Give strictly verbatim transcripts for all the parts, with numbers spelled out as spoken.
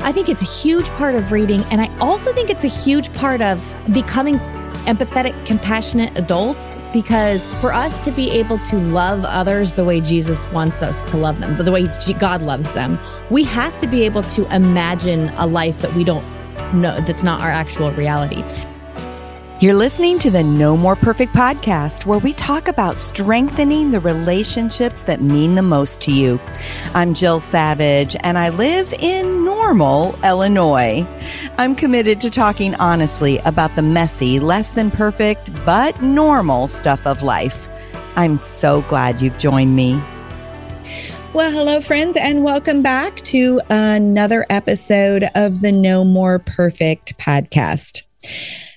I think it's a huge part of reading, and I also think it's a huge part of becoming empathetic, compassionate adults, because for us to be able to love others the way Jesus wants us to love them, the way God loves them, we have to be able to imagine a life that we don't know, that's not our actual reality. You're listening to the No More Perfect Podcast, where we talk about strengthening the relationships that mean the most to you. I'm Jill Savage, and I live in Normal, Illinois. I'm committed to talking honestly about the messy, less than perfect, but normal stuff of life. I'm so glad you've joined me. Well, hello, friends, and welcome back to another episode of the No More Perfect Podcast.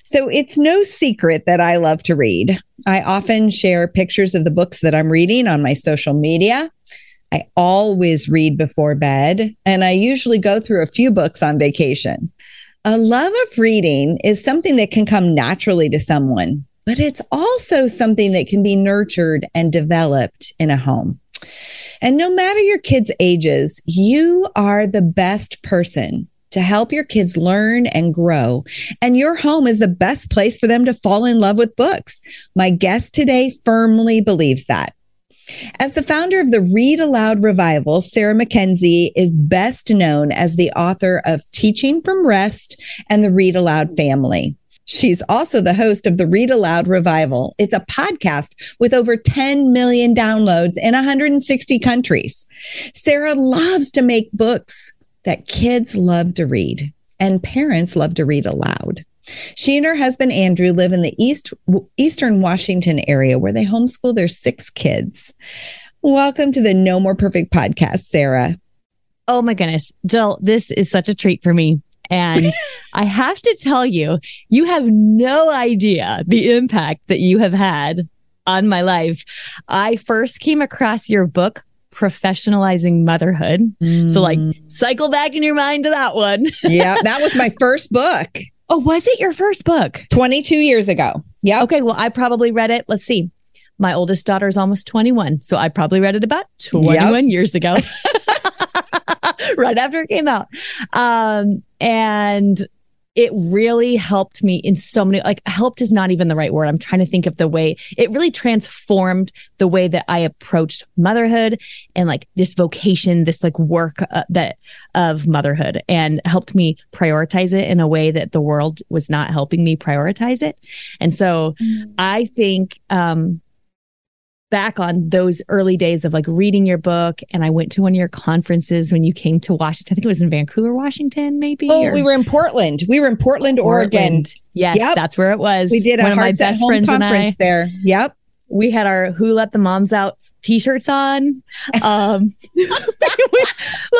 So it's no secret that I love to read. I often share pictures of the books that I'm reading on my social media. I always read before bed, and I usually go through a few books on vacation. A love of reading is something that can come naturally to someone, but it's also something that can be nurtured and developed in a home. And no matter your kids' ages, you are the best person to help your kids learn and grow. And your home is the best place for them to fall in love with books. My guest today firmly believes that. As the founder of the Read Aloud Revival, Sarah McKenzie is best known as the author of Teaching from Rest and the Read Aloud Family. She's also the host of the Read Aloud Revival. It's a podcast with over ten million downloads in one hundred sixty countries. Sarah loves to make books that kids love to read and parents love to read aloud. She and her husband, Andrew, live in the East Eastern Washington area where they homeschool their six kids. Welcome to the No More Perfect Podcast, Sarah. Oh my goodness, Jill, this is such a treat for me. And I have to tell you, you have no idea the impact that you have had on my life. I first came across your book, Professionalizing Motherhood. Mm. So like cycle back in your mind to that one. Yeah, that was my first book. Oh, was it your first book? twenty-two years ago. Yeah. Okay. Well, I probably read it. Let's see. My oldest daughter is almost twenty-one. So I probably read it about twenty-one yep. years ago. Right after it came out. Um, and it really helped me in so many, like helped is not even the right word. I'm trying to think of the way it really transformed the way that I approached motherhood and like this vocation, this like work uh, that of motherhood, and helped me prioritize it in a way that the world was not helping me prioritize it. And so mm. I think, um, back on those early days of like reading your book, and I went to one of your conferences when you came to Washington. I think it was in Vancouver, Washington, maybe. Oh, or... we were in Portland. We were in Portland, Portland. Oregon. Yes, yep. That's where it was. We did one a Hearts at Home conference I, there. Yep. We had our Who Let the Moms Out t-shirts on. Um,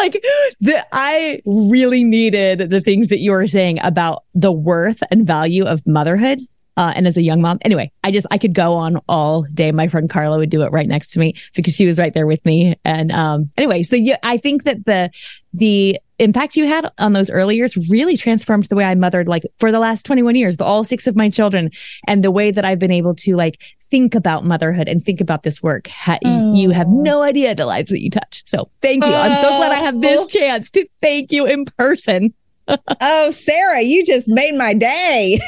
like the, I really needed the things that you were saying about the worth and value of motherhood. Uh, and as a young mom, anyway, I just, I could go on all day. My friend Carla would do it right next to me because she was right there with me. And um, anyway, so you, I think that the, the impact you had on those early years really transformed the way I mothered, like for the last twenty-one years, the, all six of my children, and the way that I've been able to like think about motherhood and think about this work. Ha- oh. You have no idea the lives that you touch. So thank you. Oh. I'm so glad I have this chance to thank you in person. Oh, Sarah, you just made my day.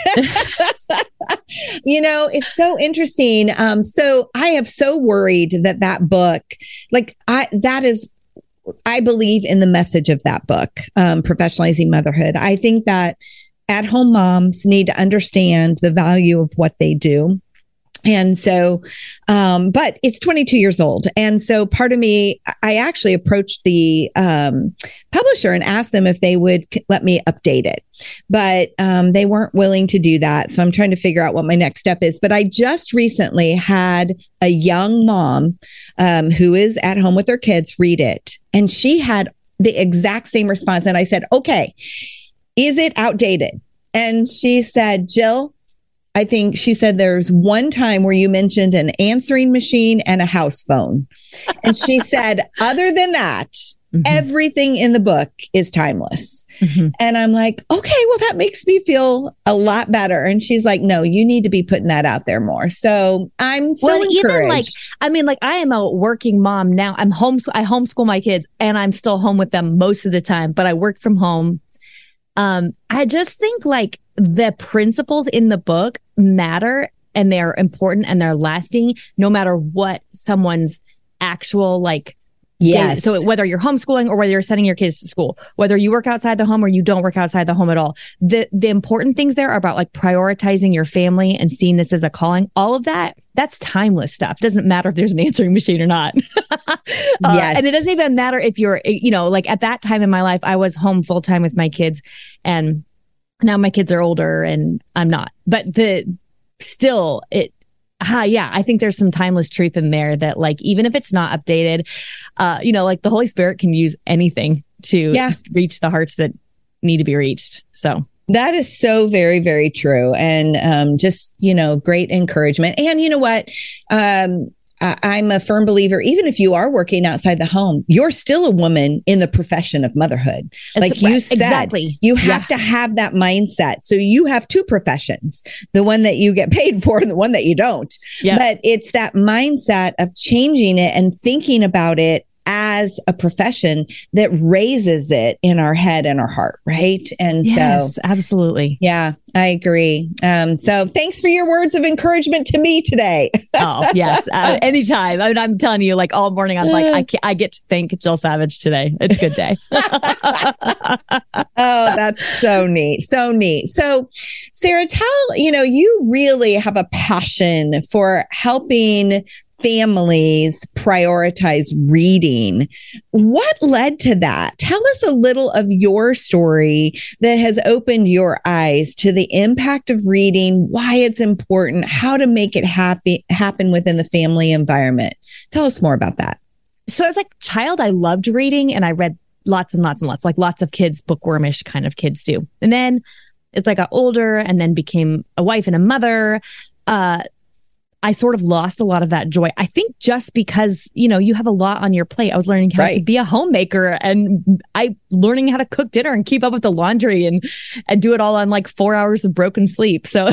You know, it's so interesting. Um, so I have so worried that that book, like I, that is, I believe in the message of that book, um, Professionalizing Motherhood. I think that at-home moms need to understand the value of what they do. And so, um, but it's twenty-two years old. And so part of me, I actually approached the um, publisher and asked them if they would let me update it, but um, they weren't willing to do that. So I'm trying to figure out what my next step is. But I just recently had a young mom um, who is at home with her kids read it. And she had the exact same response. And I said, okay, is it outdated? And she said, Jill, I think she said there's one time where you mentioned an answering machine and a house phone. And she said, other than that, mm-hmm. everything in the book is timeless. Mm-hmm. And I'm like, okay, well, that makes me feel a lot better. And she's like, no, you need to be putting that out there more. So I'm so well, encouraged. Even like, I mean, like I am a working mom now. I'm homes- I homeschool my kids and I'm still home with them most of the time, but I work from home. Um, I just think like the principles in the book matter and they're important and they're lasting no matter what someone's actual like. Yes. Day. So whether you're homeschooling or whether you're sending your kids to school, whether you work outside the home or you don't work outside the home at all, the, the important things there are about like prioritizing your family and seeing this as a calling. All of that, that's timeless stuff. It doesn't matter if there's an answering machine or not. uh, yes. And it doesn't even matter if you're, you know, like at that time in my life, I was home full time with my kids and now my kids are older and I'm not, but the still it, ah, yeah, I think there's some timeless truth in there that like, even if it's not updated, uh, you know, like the Holy Spirit can use anything to yeah. reach the hearts that need to be reached. So that is so very, very true. And um, just, you know, great encouragement. And you know what? Um, I'm a firm believer, even if you are working outside the home, you're still a woman in the profession of motherhood. That's like you said, exactly. you have yeah. to have that mindset. So you have two professions, the one that you get paid for and the one that you don't. Yep. But it's that mindset of changing it and thinking about it as a profession that raises it in our head and our heart, right? And yes, so, absolutely, yeah, I agree. Um, so, thanks for your words of encouragement to me today. Oh, yes, uh, anytime. I mean, I'm telling you, like all morning, I'm like, I can't, I get to thank Jill Savage today. It's a good day. Oh, that's so neat, so neat. So, Sarah, tell you know, you really have a passion for helping families prioritize reading. What led to that? Tell us a little of your story that has opened your eyes to the impact of reading, why it's important, how to make it happy, happen within the family environment. Tell us more about that. So as a child, I loved reading and I read lots and lots and lots, like lots of kids, bookwormish kind of kids do. And then as I got older and then became a wife and a mother, uh, I sort of lost a lot of that joy. I think just because, you know, you have a lot on your plate. I was learning how right. to be a homemaker and I learning how to cook dinner and keep up with the laundry and, and do it all on like four hours of broken sleep. So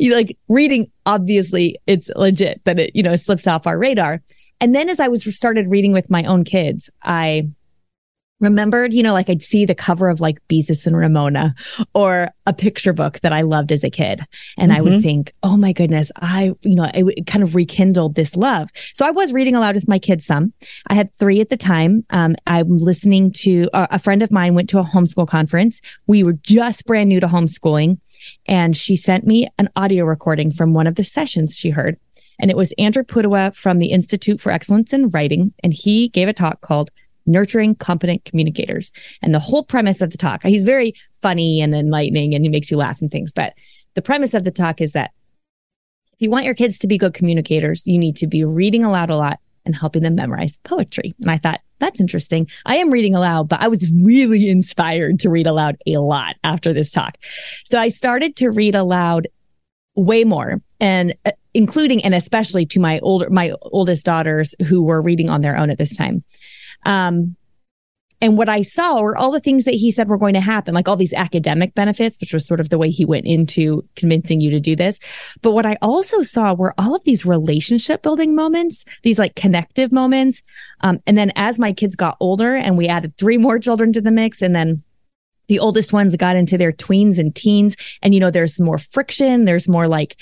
you like reading, obviously it's legit that it, you know, slips off our radar. And then as I was started reading with my own kids, I remembered, you know, like I'd see the cover of like Beezus and Ramona or a picture book that I loved as a kid. And mm-hmm. I would think, oh my goodness, I, you know, it, it kind of rekindled this love. So I was reading aloud with my kids some. I had three at the time. Um, I'm listening to uh, a friend of mine went to a homeschool conference. We were just brand new to homeschooling. And she sent me an audio recording from one of the sessions she heard. And it was Andrew Pudowa from the Institute for Excellence in Writing. And he gave a talk called Nurturing Competent Communicators. And the whole premise of the talk, he's very funny and enlightening and he makes you laugh and things. But the premise of the talk is that if you want your kids to be good communicators, you need to be reading aloud a lot and helping them memorize poetry. And I thought, that's interesting. I am reading aloud, but I was really inspired to read aloud a lot after this talk. So I started to read aloud way more and uh, including and especially to my older, my oldest daughters who were reading on their own at this time. Um, and what I saw were all the things that he said were going to happen, like all these academic benefits, which was sort of the way he went into convincing you to do this. But what I also saw were all of these relationship building moments, these like connective moments. Um, and then as my kids got older and we added three more children to the mix and then the oldest ones got into their tweens and teens and, you know, there's more friction, there's more like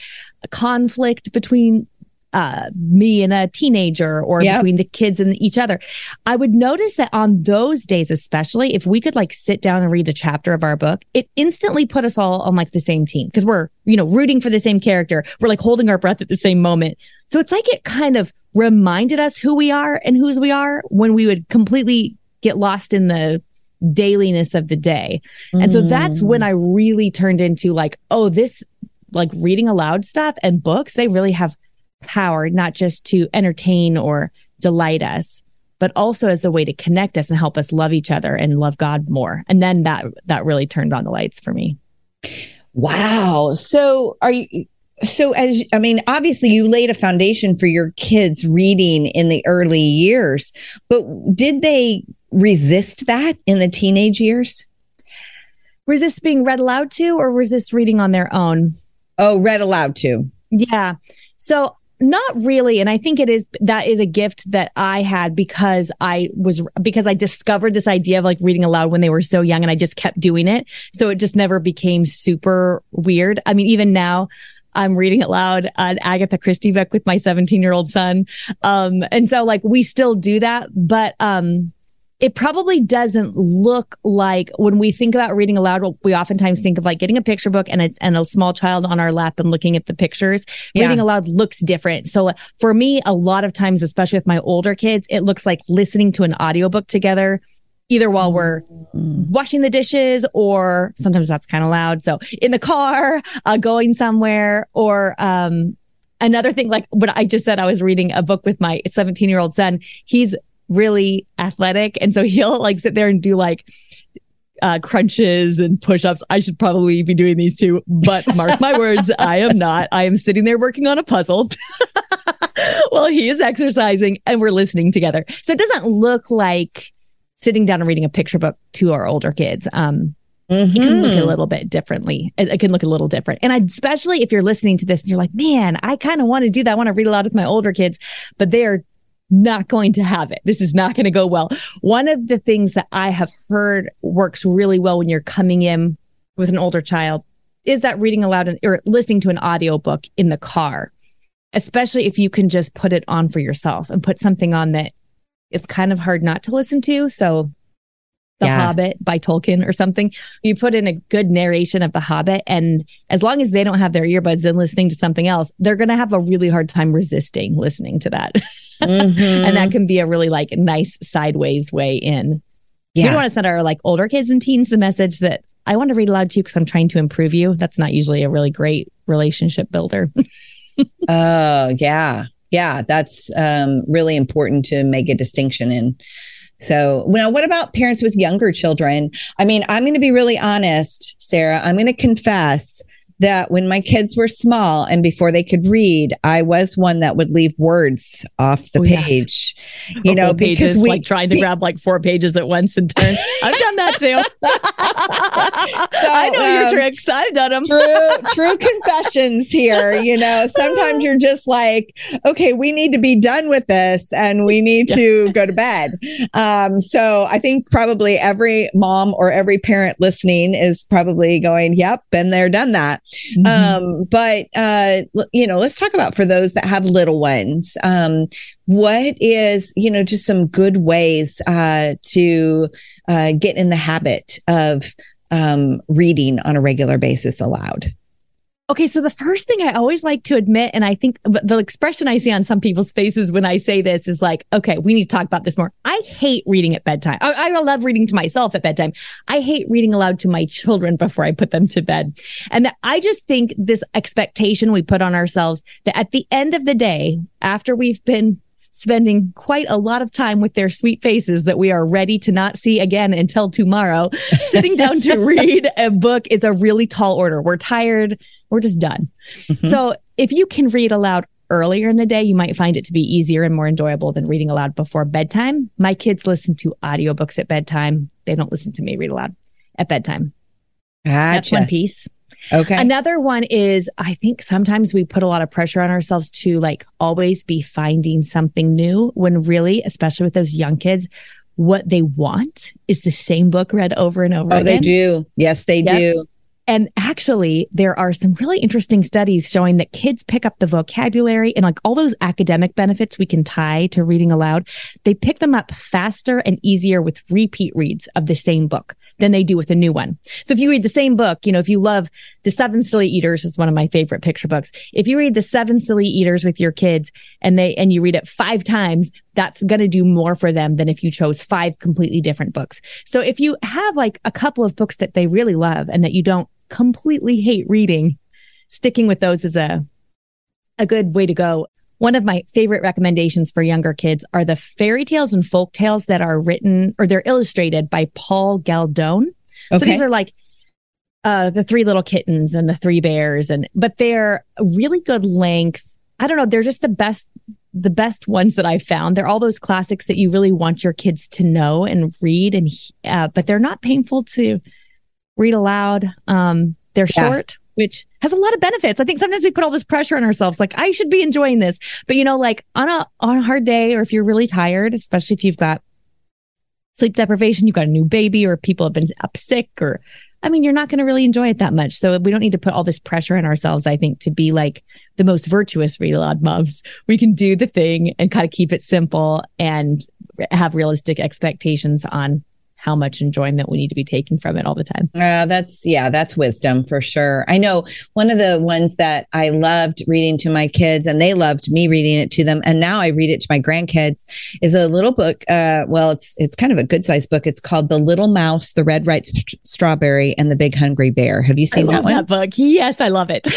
conflict between uh, me and a teenager or yep. between the kids and each other. I would notice that on those days, especially if we could like sit down and read a chapter of our book, it instantly put us all on like the same team because we're, you know, rooting for the same character. We're like holding our breath at the same moment. So it's like it kind of reminded us who we are and whose we are when we would completely get lost in the dailiness of the day. Mm. And so that's when I really turned into like, oh, this like reading aloud stuff and books, they really have power, not just to entertain or delight us, but also as a way to connect us and help us love each other and love God more. And then that that really turned on the lights for me. Wow. So are you... So as I mean, obviously you laid a foundation for your kids reading in the early years, but did they resist that in the teenage years? Resist being read aloud to or resist reading on their own? Oh, read aloud to. Yeah. So not really. And I think it is, that is a gift that I had because I was, because I discovered this idea of like reading aloud when they were so young and I just kept doing it. So it just never became super weird. I mean, even now, I'm reading aloud an Agatha Christie book with my seventeen-year-old son. Um, and so like we still do that, but um, it probably doesn't look like when we think about reading aloud, we oftentimes think of like getting a picture book and a, and a small child on our lap and looking at the pictures. Yeah. Reading aloud looks different. So for me, a lot of times, especially with my older kids, it looks like listening to an audiobook together, either while we're washing the dishes or sometimes that's kind of loud. So in the car, uh, going somewhere or um, another thing, like what I just said, I was reading a book with my seventeen-year-old son. He's really athletic. And so he'll like sit there and do like uh, crunches and push-ups. I should probably be doing these too, but mark my words, I am not. I am sitting there working on a puzzle while he is exercising and we're listening together. So it doesn't look like sitting down and reading a picture book to our older kids, um, mm-hmm. it can look a little bit differently. It, it can look a little different. And I, especially if you're listening to this and you're like, man, I kind of want to do that. I want to read aloud with my older kids, but they're not going to have it. This is not going to go well. One of the things that I have heard works really well when you're coming in with an older child is that reading aloud and, or listening to an audiobook in the car, especially if you can just put it on for yourself and put something on that it's kind of hard not to listen to. So The yeah. Hobbit by Tolkien or something, you put in a good narration of The Hobbit. And as long as they don't have their earbuds in listening to something else, they're going to have a really hard time resisting listening to that. Mm-hmm. And that can be a really like nice sideways way in. Yeah. We don't want to send our like older kids and teens the message that I want to read aloud to you because I'm trying to improve you. That's not usually a really great relationship builder. Oh, uh, yeah. Yeah, that's um, really important to make a distinction in. So now what about parents with younger children? I mean, I'm going to be really honest, Sarah. I'm going to confess that when my kids were small and before they could read, I was one that would leave words off the oh, page. Yes. You know, pages, because we like trying to be, grab like four pages at once and turn. I've done that too. So, I know um, your tricks. I've done them. True, true confessions here. You know, sometimes you're just like, okay, we need to be done with this and we need yeah. to go to bed. Um, so I think probably every mom or every parent listening is probably going, yep, been there, done that. Mm-hmm. Um, but, uh, you know, let's talk about for those that have little ones, um, what is, you know, just some good ways, uh, to, uh, get in the habit of, um, reading on a regular basis aloud. Okay. So the first thing I always like to admit, and I think the expression I see on some people's faces when I say this is like, okay, we need to talk about this more. I hate reading at bedtime. I, I love reading to myself at bedtime. I hate reading aloud to my children before I put them to bed. And that I just think this expectation we put on ourselves that at the end of the day, after we've been spending quite a lot of time with their sweet faces that we are ready to not see again until tomorrow, sitting down to read a book is a really tall order. We're tired. We're just done. Mm-hmm. So if you can read aloud earlier in the day, you might find it to be easier and more enjoyable than reading aloud before bedtime. My kids listen to audiobooks at bedtime. They don't listen to me read aloud at bedtime. Gotcha. That's one piece. Okay. Another one is, I think sometimes we put a lot of pressure on ourselves to like always be finding something new when really, especially with those young kids, what they want is the same book read over and over oh, again. Oh, they do. Yes, they yep. do. And actually, there are some really interesting studies showing that kids pick up the vocabulary and like all those academic benefits we can tie to reading aloud. They pick them up faster and easier with repeat reads of the same book than they do with a new one. So if you read the same book, you know, if you love The Seven Silly Eaters, is one of my favorite picture books. If you read The Seven Silly Eaters with your kids and they and you read it five times, that's going to do more for them than if you chose five completely different books. So if you have like a couple of books that they really love and that you don't completely hate reading, sticking with those is a a good way to go. One of my favorite recommendations for younger kids are the fairy tales and folk tales that are written or they're illustrated by Paul Galdone. Okay. So these are like uh, the Three Little Kittens and the Three Bears, and but they're really good length. I don't know. They're just the best. The best ones that I've found. They're all those classics that you really want your kids to know and read, and uh, but they're not painful to read aloud. Um, they're yeah. short, which has a lot of benefits. I think sometimes we put all this pressure on ourselves, like I should be enjoying this, but you know, like on a on a hard day, or if you're really tired, especially if you've got sleep deprivation, you've got a new baby, or people have been up sick, or I mean, you're not going to really enjoy it that much. So we don't need to put all this pressure on ourselves, I think, to be like the most virtuous read aloud moms. We can do the thing and kind of keep it simple and have realistic expectations on how much enjoyment we need to be taking from it all the time. Uh, that's, yeah, that's wisdom for sure. I know one of the ones that I loved reading to my kids, and they loved me reading it to them, and now I read it to my grandkids, is a little book. Uh, well, it's, it's kind of a good sized book. It's called The Little Mouse, The Red, Ripe Strawberry and the Big Hungry Bear. Have you seen I love that one? That book. Yes, I love it.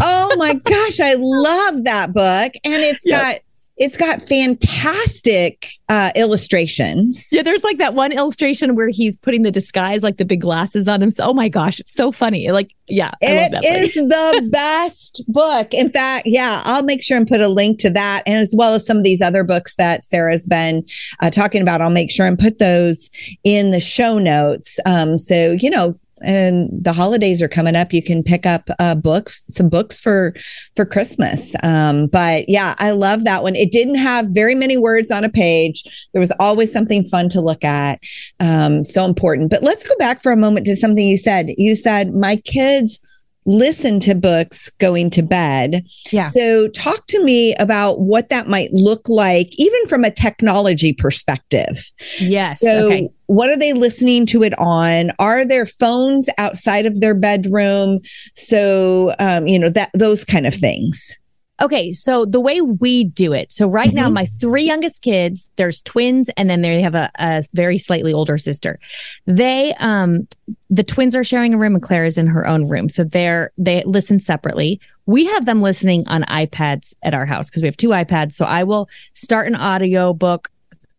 Oh my gosh. I love that book. And it's yep. got It's got fantastic uh, illustrations. Yeah, there's like that one illustration where he's putting the disguise, like the big glasses on him. So, oh my gosh, it's so funny. Like, yeah, I it love that is the best book. In fact, yeah, I'll make sure and put a link to that. And as well as some of these other books that Sarah's been uh, talking about, I'll make sure and put those in the show notes. Um, so, you know, and the holidays are coming up. You can pick up a book, some books for, for Christmas. Um, but yeah, I love that one. It didn't have very many words on a page. There was always something fun to look at. Um, so important. But let's go back for a moment to something you said. You said, my kids listen to books going to bed. Yeah. So talk to me about what that might look like, even from a technology perspective. Yes. So okay. What are they listening to it on? Are there phones outside of their bedroom? So, um, you know, that those kind of things. Okay. So the way we do it. So right mm-hmm. now, my three youngest kids, there's twins, and then they have a, a very slightly older sister. They, um, the twins are sharing a room, and Claire is in her own room. So they're, they listen separately. We have them listening on iPads at our house because we have two iPads. So I will start an audio book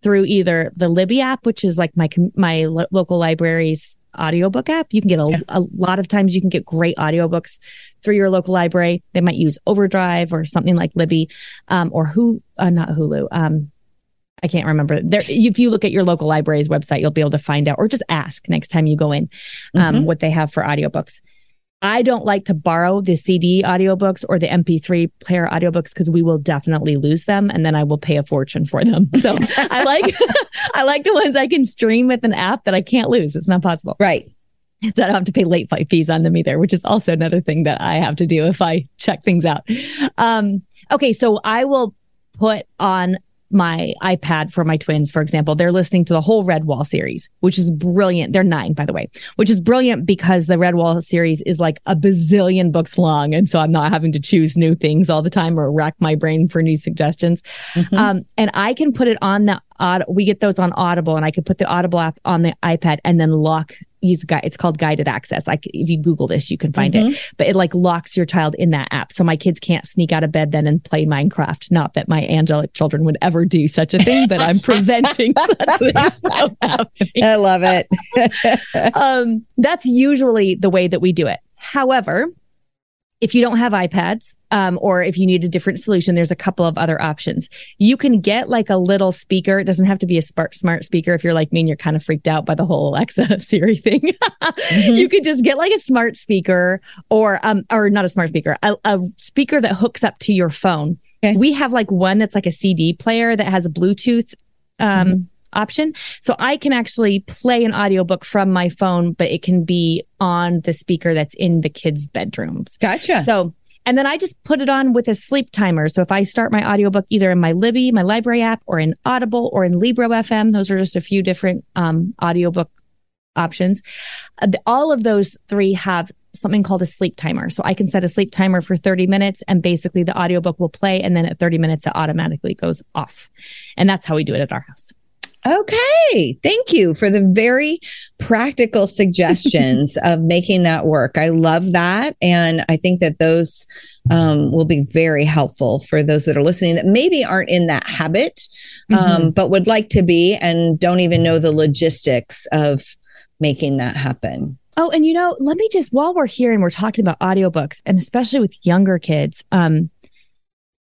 through either the Libby app, which is like my, my lo- local library's audiobook app. You can get a, yeah. a lot of times you can get great audiobooks through your local library. They might use Overdrive or something like Libby, um, or who, uh, not Hulu. Um, I can't remember. There, if you look at your local library's website, you'll be able to find out, or just ask next time you go in um, mm-hmm. what they have for audiobooks. I don't like to borrow the C D audiobooks or the M P three player audiobooks because we will definitely lose them, and then I will pay a fortune for them. So I like I like the ones I can stream with an app that I can't lose. It's not possible. Right. So I don't have to pay late fees on them either, which is also another thing that I have to do if I check things out. Um, okay, so I will put on my iPad for my twins, for example. They're listening to the whole Redwall series, which is brilliant. They're nine, by the way, which is brilliant because the Redwall series is like a bazillion books long. And so I'm not having to choose new things all the time or rack my brain for new suggestions. Mm-hmm. Um, and I can put it on the, uh, we get those on Audible, and I could put the Audible app on the iPad and then lock, use a guide. It's called guided access. Like if you Google this, you can find mm-hmm. it, but it like locks your child in that app. So my kids can't sneak out of bed then and play Minecraft. Not that my angelic children would ever do such a thing, but I'm preventing such thing from happening. I love it. um, that's usually the way that we do it. However, if you don't have iPads, um, or if you need a different solution, there's a couple of other options. You can get like a little speaker. It doesn't have to be a smart, smart speaker. If you're like me and you're kind of freaked out by the whole Alexa Siri thing, mm-hmm. you could just get like a smart speaker or, um, or not a smart speaker, a, a speaker that hooks up to your phone. Okay. We have like one that's like a C D player that has a Bluetooth, um, mm-hmm. option. So I can actually play an audiobook from my phone, but it can be on the speaker that's in the kids' bedrooms. Gotcha. So, and then I just put it on with a sleep timer. So if I start my audiobook either in my Libby, my library app, or in Audible or in Libro F M, those are just a few different um, audiobook options. Uh, the, all of those three have something called a sleep timer. So I can set a sleep timer for thirty minutes, and basically the audiobook will play. And then at thirty minutes, it automatically goes off. And that's how we do it at our house. Okay. Thank you for the very practical suggestions of making that work. I love that. And I think that those um, will be very helpful for those that are listening that maybe aren't in that habit, um, mm-hmm. but would like to be and don't even know the logistics of making that happen. Oh, and you know, let me just, while we're here and we're talking about audiobooks, and especially with younger kids, um,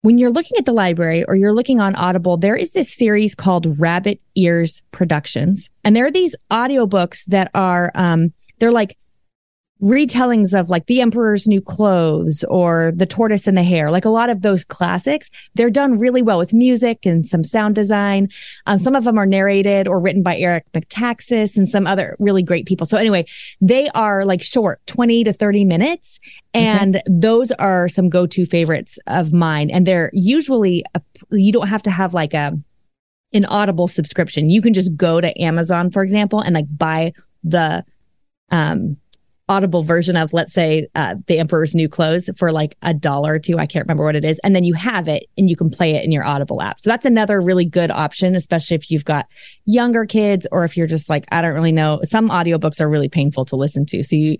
when you're looking at the library or you're looking on Audible, there is this series called Rabbit Ears Productions. And there are these audiobooks that are, um, they're like retellings of like The Emperor's New Clothes or The Tortoise and the Hare, like a lot of those classics. They're done really well with music and some sound design. Um, some of them are narrated or written by Eric McTaxis and some other really great people. So anyway, they are like short, twenty to thirty minutes. And mm-hmm. those are some go-to favorites of mine. And they're usually, a, you don't have to have like a an Audible subscription. You can just go to Amazon, for example, and like buy the um Audible version of, let's say, uh, The Emperor's New Clothes for like a dollar or two. I can't remember what it is. And then you have it and you can play it in your Audible app. So that's another really good option, especially if you've got younger kids or if you're just like, I don't really know. Some audiobooks are really painful to listen to. So you,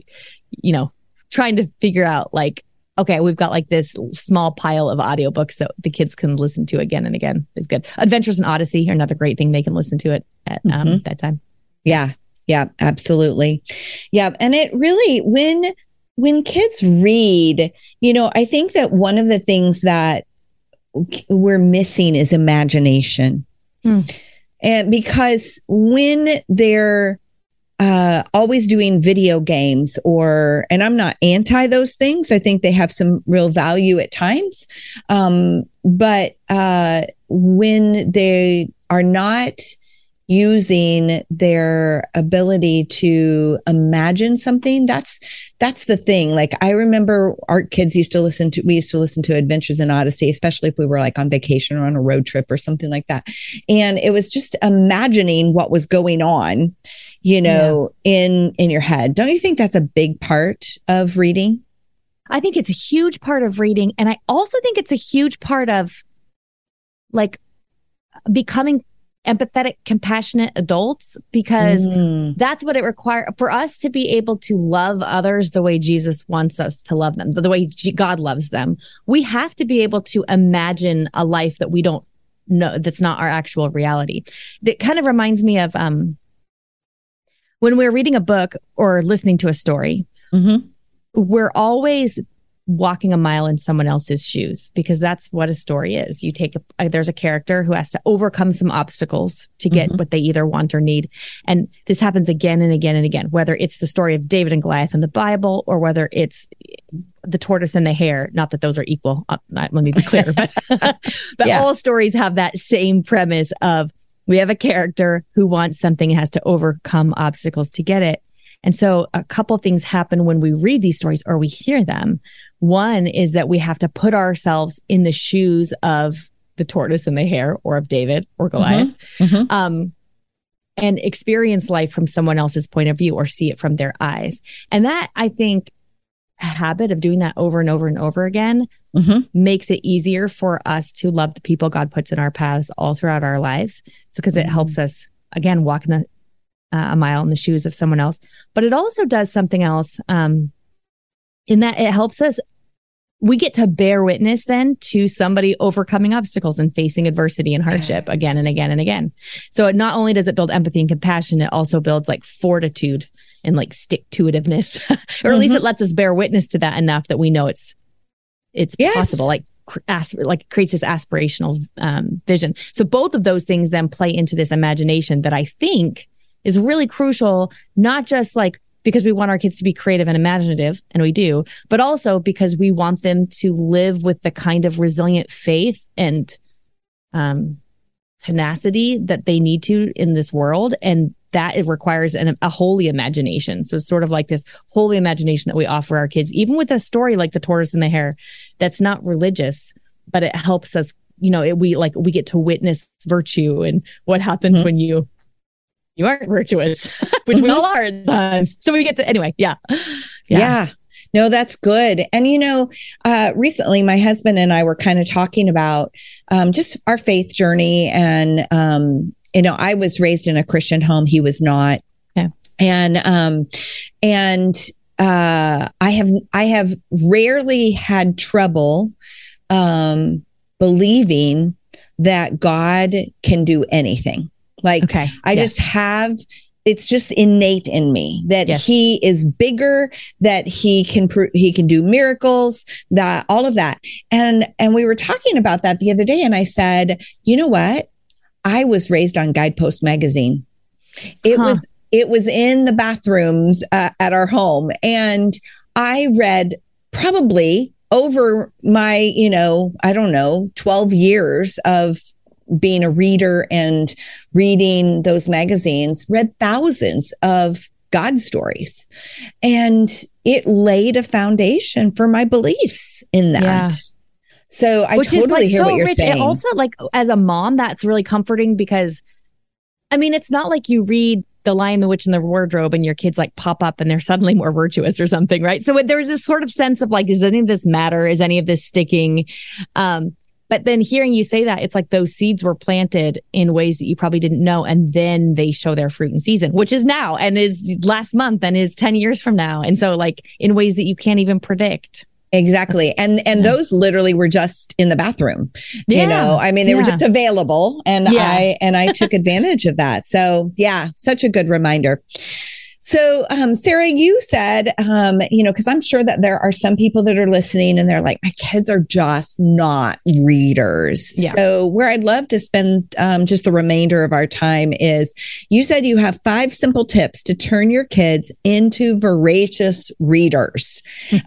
you know, trying to figure out like, okay, we've got like this small pile of audiobooks that the kids can listen to again and again is good. Adventures in Odyssey are another great thing. They can listen to it at um, mm-hmm. bedtime. Yeah. Yeah, absolutely. Yeah. And it really, when, when kids read, you know, I think that one of the things that we're missing is imagination. Mm. And because when they're uh, always doing video games or, and I'm not anti those things, I think they have some real value at times. Um, but uh, when they are not using their ability to imagine something, that's that's the thing. Like I remember our kids used to listen to, we used to listen to Adventures in Odyssey, especially if we were like on vacation or on a road trip or something like that. And it was just imagining what was going on, you know, yeah. in, in your head. Don't you think that's a big part of reading? I think it's a huge part of reading. And I also think it's a huge part of like becoming empathetic, compassionate adults, because mm. that's what it requires for us to be able to love others the way Jesus wants us to love them, the way G- God loves them. We have to be able to imagine a life that we don't know, that's not our actual reality. That kind of reminds me of um, when we're reading a book or listening to a story, mm-hmm. we're always walking a mile in someone else's shoes, because that's what a story is. You take a, a there's a character who has to overcome some obstacles to get mm-hmm. what they either want or need. And this happens again and again and again, whether it's the story of David and Goliath in the Bible or whether it's the tortoise and the hare. Not that those are equal. Uh, not, let me be clear. But, but yeah. all stories have that same premise of we have a character who wants something and has to overcome obstacles to get it. And so a couple things happen when we read these stories or we hear them. One is that we have to put ourselves in the shoes of the tortoise and the hare or of David or Goliath mm-hmm. Mm-hmm. Um, and experience life from someone else's point of view or see it from their eyes. And that, I think, habit of doing that over and over and over again mm-hmm. makes it easier for us to love the people God puts in our paths all throughout our lives. So because mm-hmm. it helps us, again, walk in the a mile in the shoes of someone else. But it also does something else um, in that it helps us. We get to bear witness then to somebody overcoming obstacles and facing adversity and hardship yes. again and again and again. So it not only does it build empathy and compassion, it also builds like fortitude and like stick-to-itiveness. or mm-hmm. at least it lets us bear witness to that enough that we know it's it's yes. possible. Like As, like creates this aspirational um, vision. So both of those things then play into this imagination that I think is really crucial, not just like because we want our kids to be creative and imaginative, and we do, but also because we want them to live with the kind of resilient faith and um, tenacity that they need to in this world. And that it requires an, a holy imagination. So it's sort of like this holy imagination that we offer our kids, even with a story like The Tortoise and the Hare, that's not religious, but it helps us, you know, it, we like, we get to witness virtue and what happens mm-hmm. when you, you aren't virtuous, which we all are at times. So we get to, anyway. Yeah. Yeah. yeah. No, that's good. And, you know, uh, recently my husband and I were kind of talking about um, just our faith journey. And, um, you know, I was raised in a Christian home. He was not. Yeah. And, um, and uh, I have, I have rarely had trouble um, believing that God can do anything. Like, okay. I yes. just have... It's just innate in me that yes. he is bigger, that he can pr- he can do miracles, that all of that. And and we were talking about that the other day, and I said, you know what? I was raised on Guidepost magazine. It huh. was it was in the bathrooms uh, at our home, and I read probably over my you know I don't know twelve years of being a reader and reading those magazines, read thousands of God stories. And it laid a foundation for my beliefs in that. Yeah. So I Which totally is like hear so what you're rich. saying. It also, like, as a mom, that's really comforting because, I mean, it's not like you read The Lion, the Witch, and the Wardrobe and your kids like pop up and they're suddenly more virtuous or something, right? So there's this sort of sense of like, does any of this matter? Is any of this sticking? Um, But then hearing you say that, it's like those seeds were planted in ways that you probably didn't know. And then they show their fruit in season, which is now and is last month and is ten years from now. And so like in ways that you can't even predict. Exactly. And and yeah. those literally were just in the bathroom. Yeah. You know, I mean, they yeah. were just available. And yeah. I and I took advantage of that. So, yeah, such a good reminder. So, um, Sarah, you said, um, you know, because I'm sure that there are some people that are listening and they're like, my kids are just not readers. Yeah. So where I'd love to spend um, just the remainder of our time is, you said you have five simple tips to turn your kids into voracious readers.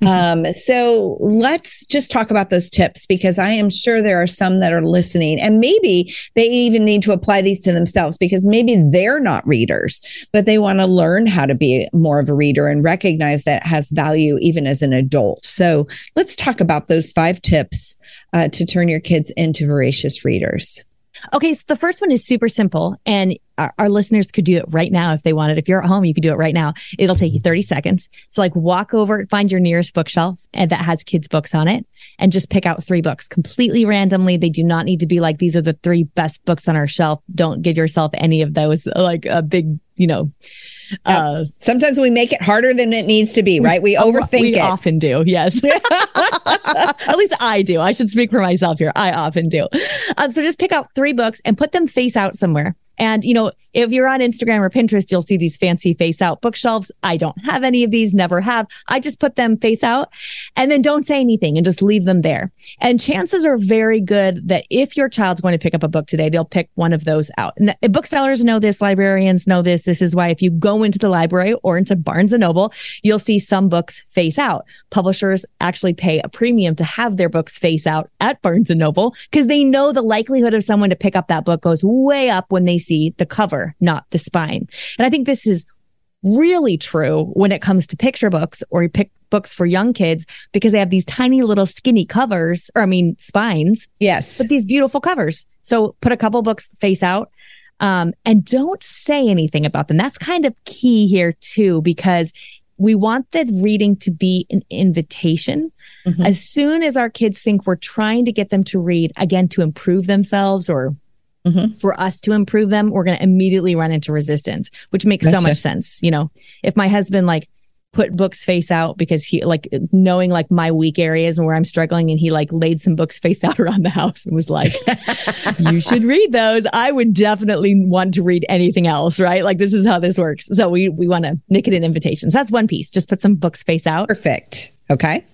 um, so let's just talk about those tips, because I am sure there are some that are listening and maybe they even need to apply these to themselves, because maybe they're not readers, but they want to learn how to be more of a reader and recognize that it has value even as an adult. So let's talk about those five tips uh, to turn your kids into voracious readers. Okay. So the first one is super simple, and our, our listeners could do it right now if they wanted. If you're at home, you could do it right now. It'll take you thirty seconds. So like walk over, find your nearest bookshelf and that has kids' books on it, and just pick out three books completely randomly. They do not need to be like, these are the three best books on our shelf. Don't give yourself any of those, like a big, you know, Uh, sometimes we make it harder than it needs to be, right? We overthink we it. We often do, yes. At least I do. I should speak for myself here. I often do. Um, so just pick out three books and put them face out somewhere. And, you know, if you're on Instagram or Pinterest, you'll see these fancy face out bookshelves. I don't have any of these, never have. I just put them face out and then don't say anything and just leave them there. And chances are very good that if your child's going to pick up a book today, they'll pick one of those out. And booksellers know this, librarians know this. This is why if you go into the library or into Barnes and Noble, you'll see some books face out. Publishers actually pay a premium to have their books face out at Barnes and Noble, because they know the likelihood of someone to pick up that book goes way up when they see the cover, not the spine. And I think this is really true when it comes to picture books or pick books for young kids, because they have these tiny little skinny covers, or I mean spines. Yes. But these beautiful covers. So put a couple books face out um, and don't say anything about them. That's kind of key here too, because we want the reading to be an invitation. Mm-hmm. As soon as our kids think we're trying to get them to read, again, to improve themselves or Mm-hmm. for us to improve them, we're going to immediately run into resistance, which makes gotcha. so much sense. You know, if my husband like put books face out because he like knowing like my weak areas and where I'm struggling, and he like laid some books face out around the house and was like, you should read those. I would definitely want to read anything else, right? Like this is how this works. So we, we want to make it an invitation. So that's one piece. Just put some books face out. Perfect. Okay.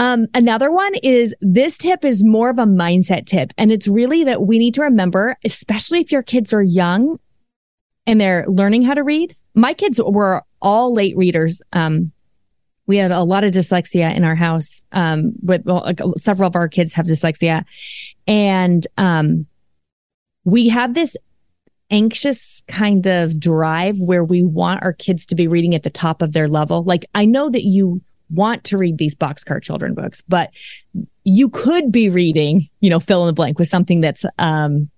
Um, another one is, this tip is more of a mindset tip. And it's really that we need to remember, especially if your kids are young and they're learning how to read. My kids were all late readers. Um, we had a lot of dyslexia in our house. Um, but well, like, several of our kids have dyslexia. And um, we have this anxious kind of drive where we want our kids to be reading at the top of their level. Like, I know that you want to read these Boxcar Children books, but you could be reading, you know, fill in the blank with something that's um,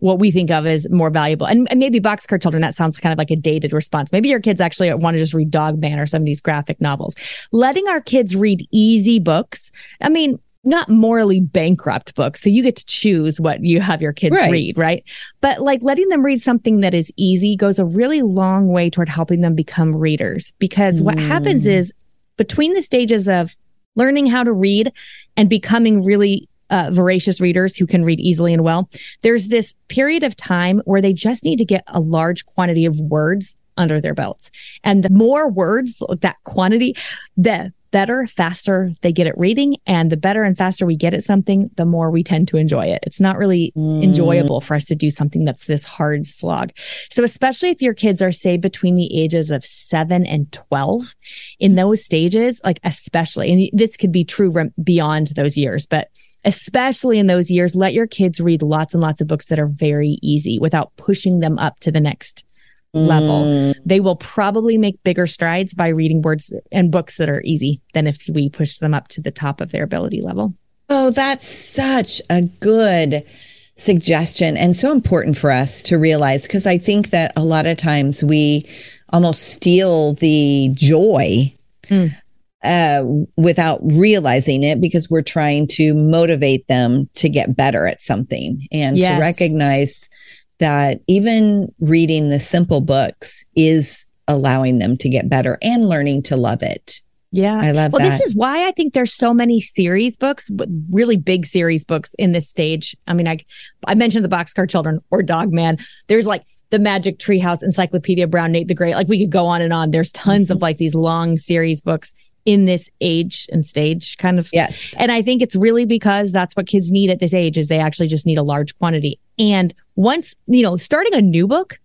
what we think of as more valuable. And, and maybe Boxcar Children, that sounds kind of like a dated response. Maybe your kids actually want to just read Dog Man or some of these graphic novels. Letting our kids read easy books. I mean, not morally bankrupt books. So you get to choose what you have your kids right. read, right? But like letting them read something that is easy goes a really long way toward helping them become readers. Because mm. what happens is between the stages of learning how to read and becoming really uh, voracious readers who can read easily and well, there's this period of time where they just need to get a large quantity of words under their belts. And the more words, that quantity, the better, faster they get at reading. And the better and faster we get at something, the more we tend to enjoy it. It's not really mm. enjoyable for us to do something that's this hard slog. So especially if your kids are, say, between the ages of seven and twelve, in those stages, like especially, and this could be true rem- beyond those years, but especially in those years, let your kids read lots and lots of books that are very easy without pushing them up to the next level. Mm. They will probably make bigger strides by reading words and books that are easy than if we push them up to the top of their ability level. Oh, that's such a good suggestion and so important for us to realize, because I think that a lot of times we almost steal the joy mm. uh, without realizing it, because we're trying to motivate them to get better at something and yes. to recognize that even reading the simple books is allowing them to get better and learning to love it. Yeah. I love well, that. Well, this is why I think there's so many series books, really big series books in this stage. I mean, I I mentioned the Boxcar Children or Dog Man. There's like the Magic Treehouse, Encyclopedia Brown, Nate the Great. Like we could go on and on. There's tons mm-hmm. of like these long series books in this age and stage kind of. Yes. And I think it's really because that's what kids need at this age, is they actually just need a large quantity. And once, you know, starting a new book,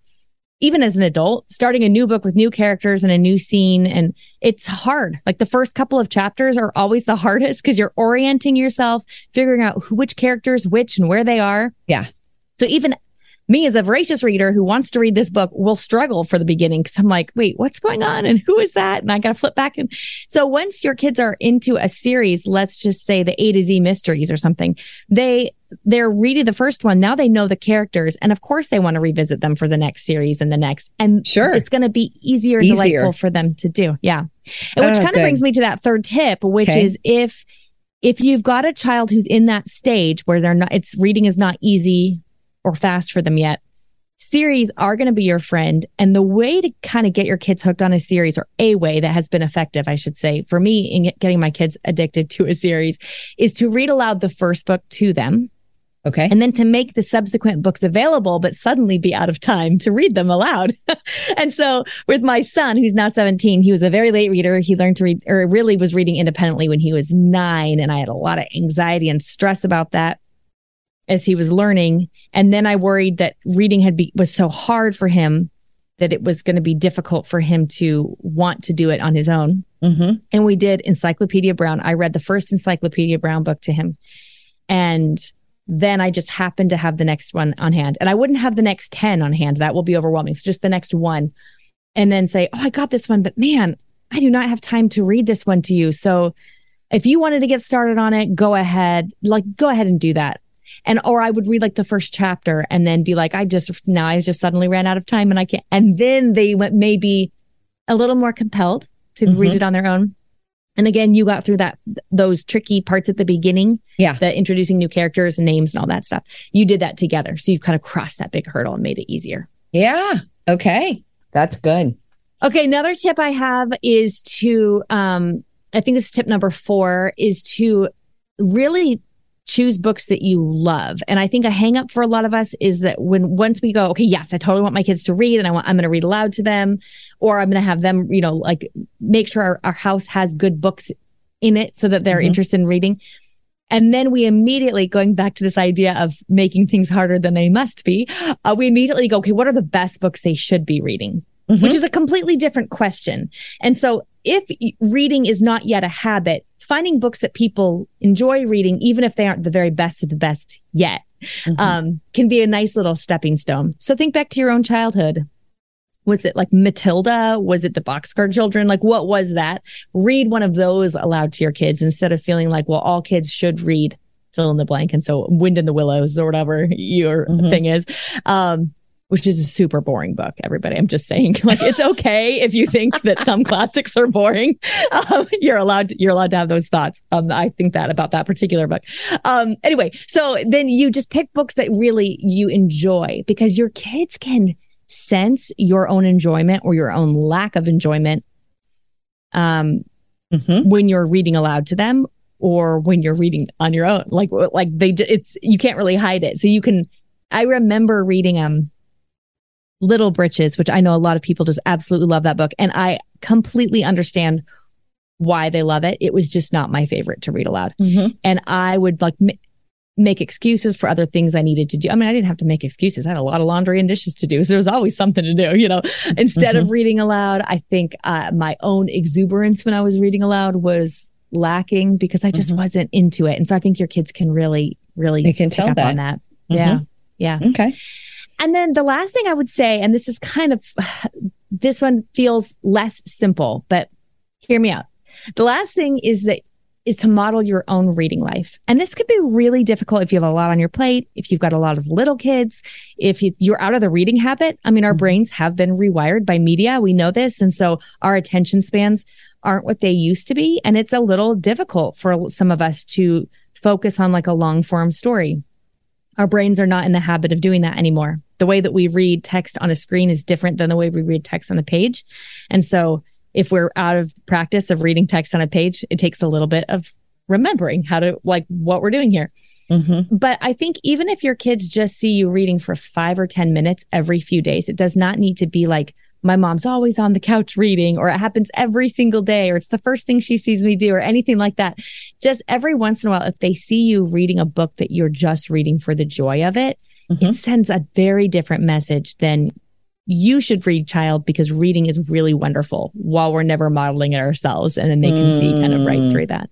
even as an adult, starting a new book with new characters and a new scene, and it's hard. Like the first couple of chapters are always the hardest because you're orienting yourself, figuring out who, which characters, which and where they are. Yeah. So even me as a voracious reader who wants to read this book will struggle for the beginning, because I'm like, wait, what's going on? And who is that? And I got to flip back. And so once your kids are into a series, let's just say the A to Z mysteries or something, they, they're reading the first one. Now they know the characters. And of course they want to revisit them for the next series and the next. And sure, it's going to be easier, easier, delightful for them to do. Yeah. And which oh, kind of brings me to that third tip, which okay. is if, if you've got a child who's in that stage where they're not, it's reading is not easy or fast for them yet, series are going to be your friend. And the way to kind of get your kids hooked on a series, or a way that has been effective, I should say, for me in getting my kids addicted to a series, is to read aloud the first book to them. Okay. And then to make the subsequent books available, but suddenly be out of time to read them aloud. And so with my son, who's now seventeen, he was a very late reader. He learned to read, or really was reading independently when he was nine. And I had a lot of anxiety and stress about that as he was learning. And then I worried that reading had be, was so hard for him that it was going to be difficult for him to want to do it on his own. Mm-hmm. And we did Encyclopedia Brown. I read the first Encyclopedia Brown book to him. And then I just happened to have the next one on hand. And I wouldn't have the next ten on hand. That will be overwhelming. So just the next one. And then say, oh, I got this one, but man, I do not have time to read this one to you. So if you wanted to get started on it, go ahead, like go ahead and do that. And, or I would read like the first chapter and then be like, I just, now I just suddenly ran out of time and I can't. And then they went maybe a little more compelled to mm-hmm. read it on their own. And again, you got through that, those tricky parts at the beginning, yeah, the introducing new characters and names and all that stuff. You did that together. So you've kind of crossed that big hurdle and made it easier. Yeah. Okay. That's good. Okay. Another tip I have is to, um, I think this is tip number four, is to really choose books that you love. And I think a hang up for a lot of us is that when once we go, okay, yes, I totally want my kids to read and I want, I'm going to read aloud to them, or I'm going to have them, you know, like make sure our, our house has good books in it so that they're mm-hmm. interested in reading. And then we immediately, going back to this idea of making things harder than they must be, uh, we immediately go, okay, what are the best books they should be reading? mm-hmm. which is a completely different question. And so if reading is not yet a habit, finding books that people enjoy reading, even if they aren't the very best of the best yet, mm-hmm. um, can be a nice little stepping stone. So think back to your own childhood. Was it like Matilda? Was it the Boxcar Children? Like, what was that? Read one of those aloud to your kids instead of feeling like, well, all kids should read fill in the blank. And so Wind in the Willows or whatever your mm-hmm. thing is, um, which is a super boring book, everybody. I'm just saying, like, it's okay if you think that some classics are boring. Um, you're allowed to, you're allowed to have those thoughts. Um, I think that about that particular book. Um, anyway, so then you just pick books that really you enjoy, because your kids can sense your own enjoyment or your own lack of enjoyment um, mm-hmm. when you're reading aloud to them or when you're reading on your own. Like, like they, it's, you can't really hide it. So you can, I remember reading um, Little Britches, which I know a lot of people just absolutely love that book. And I completely understand why they love it. It was just not my favorite to read aloud. Mm-hmm. And I would like... make excuses for other things I needed to do. I mean, I didn't have to make excuses. I had a lot of laundry and dishes to do. So there was always something to do, you know, instead mm-hmm. of reading aloud. I think uh, my own exuberance when I was reading aloud was lacking because I just mm-hmm. wasn't into it. And so I think your kids can really, really they can pick tell up that. on that. Mm-hmm. Yeah. Yeah. Okay. And then the last thing I would say, and this is kind of, this one feels less simple, but hear me out. The last thing is that is to model your own reading life. And this could be really difficult if you have a lot on your plate, if you've got a lot of little kids, if you, you're out of the reading habit. I mean, our mm-hmm. brains have been rewired by media. We know this. And so our attention spans aren't what they used to be. And it's a little difficult for some of us to focus on like a long form story. Our brains are not in the habit of doing that anymore. The way that we read text on a screen is different than the way we read text on the page. And so if we're out of practice of reading text on a page, it takes a little bit of remembering how to like what we're doing here. Mm-hmm. But I think even if your kids just see you reading for five or ten minutes every few days, it does not need to be like, my mom's always on the couch reading, or it happens every single day, or it's the first thing she sees me do, or anything like that. Just every once in a while, if they see you reading a book that you're just reading for the joy of it, mm-hmm. it sends a very different message than you should read, child, because reading is really wonderful while we're never modeling it ourselves. And then they can mm. see kind of right through that.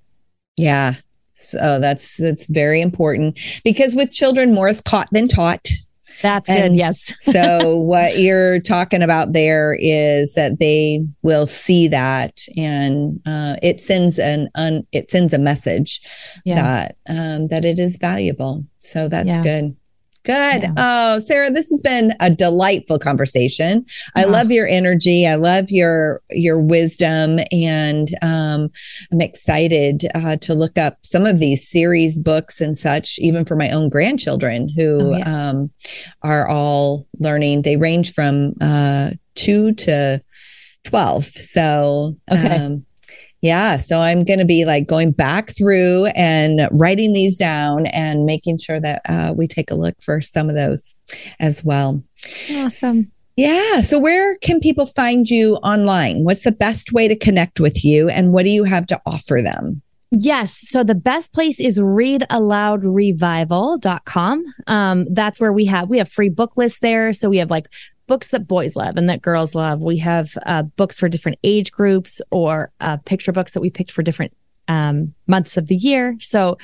Yeah. So that's, that's very important, because with children, more is caught than taught. That's and good. Yes. So what you're talking about there is that they will see that, and uh, it sends an, un, it sends a message yeah. that, um, that it is valuable. So that's yeah. good. Good. Yeah. Oh, Sarah, this has been a delightful conversation. Yeah. I love your energy. I love your your wisdom. And um, I'm excited uh, to look up some of these series books and such, even for my own grandchildren who oh, yes. um, are all learning. They range from uh, two to twelve. So, okay. Um, Yeah. So I'm going to be like going back through and writing these down and making sure that uh, we take a look for some of those as well. Awesome. Yeah. So where can people find you online? What's the best way to connect with you, and what do you have to offer them? Yes. So the best place is read aloud revival dot com. Um, that's where we have, we have free book lists there. So we have like books that boys love and that girls love. We have uh, books for different age groups, or uh, picture books that we picked for different um, months of the year. So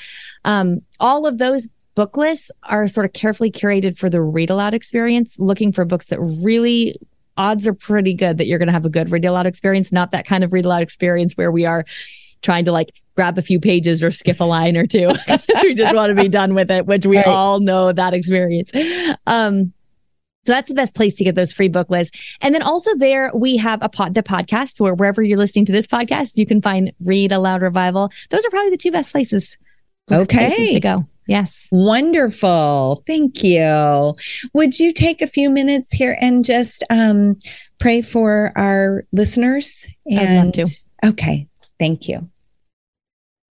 um, all of those book lists are sort of carefully curated for the read aloud experience, looking for books that really... odds are pretty good that you're going to have a good read aloud experience, not that kind of read aloud experience where we are trying to like grab a few pages or skip a line or two. We just want to be done with it, which we right. all know that experience. Um, So that's the best place to get those free book lists. And then also there, we have a pod, the podcast, where wherever you're listening to this podcast, you can find Read Aloud Revival. Those are probably the two best places, okay. places to go. Yes. Wonderful. Thank you. Would you take a few minutes here and just um, pray for our listeners? And I'd love to. Okay. Thank you.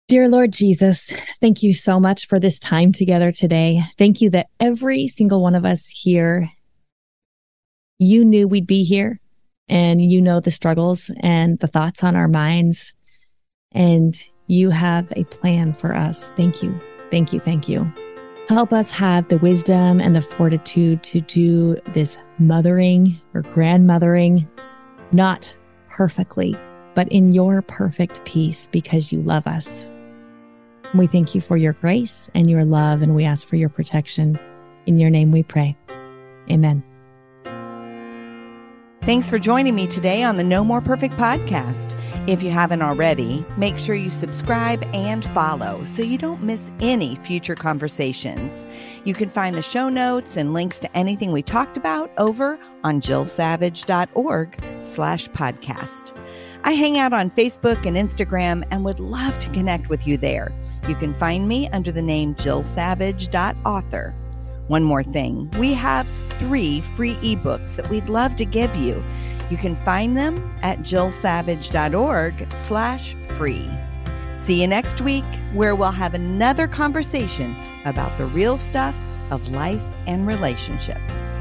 Dear Lord Jesus, thank you so much for this time together today. Thank you that every single one of us here, you knew we'd be here, and you know the struggles and the thoughts on our minds, and you have a plan for us. Thank you. Thank you. Thank you. help us have the wisdom and the fortitude to do this mothering or grandmothering, not perfectly, but in your perfect peace, because you love us. We thank you for your grace and your love, and we ask for your protection. In your name we pray. Amen. Thanks for joining me today on the No More Perfect Podcast. If you haven't already, make sure you subscribe and follow so you don't miss any future conversations. You can find the show notes and links to anything we talked about over on jill savage dot org slash podcast. I hang out on Facebook and Instagram and would love to connect with you there. You can find me under the name jill savage dot author. One more thing, we have three free ebooks that we'd love to give you. You can find them at jill savage dot org slash free. See you next week, where we'll have another conversation about the real stuff of life and relationships.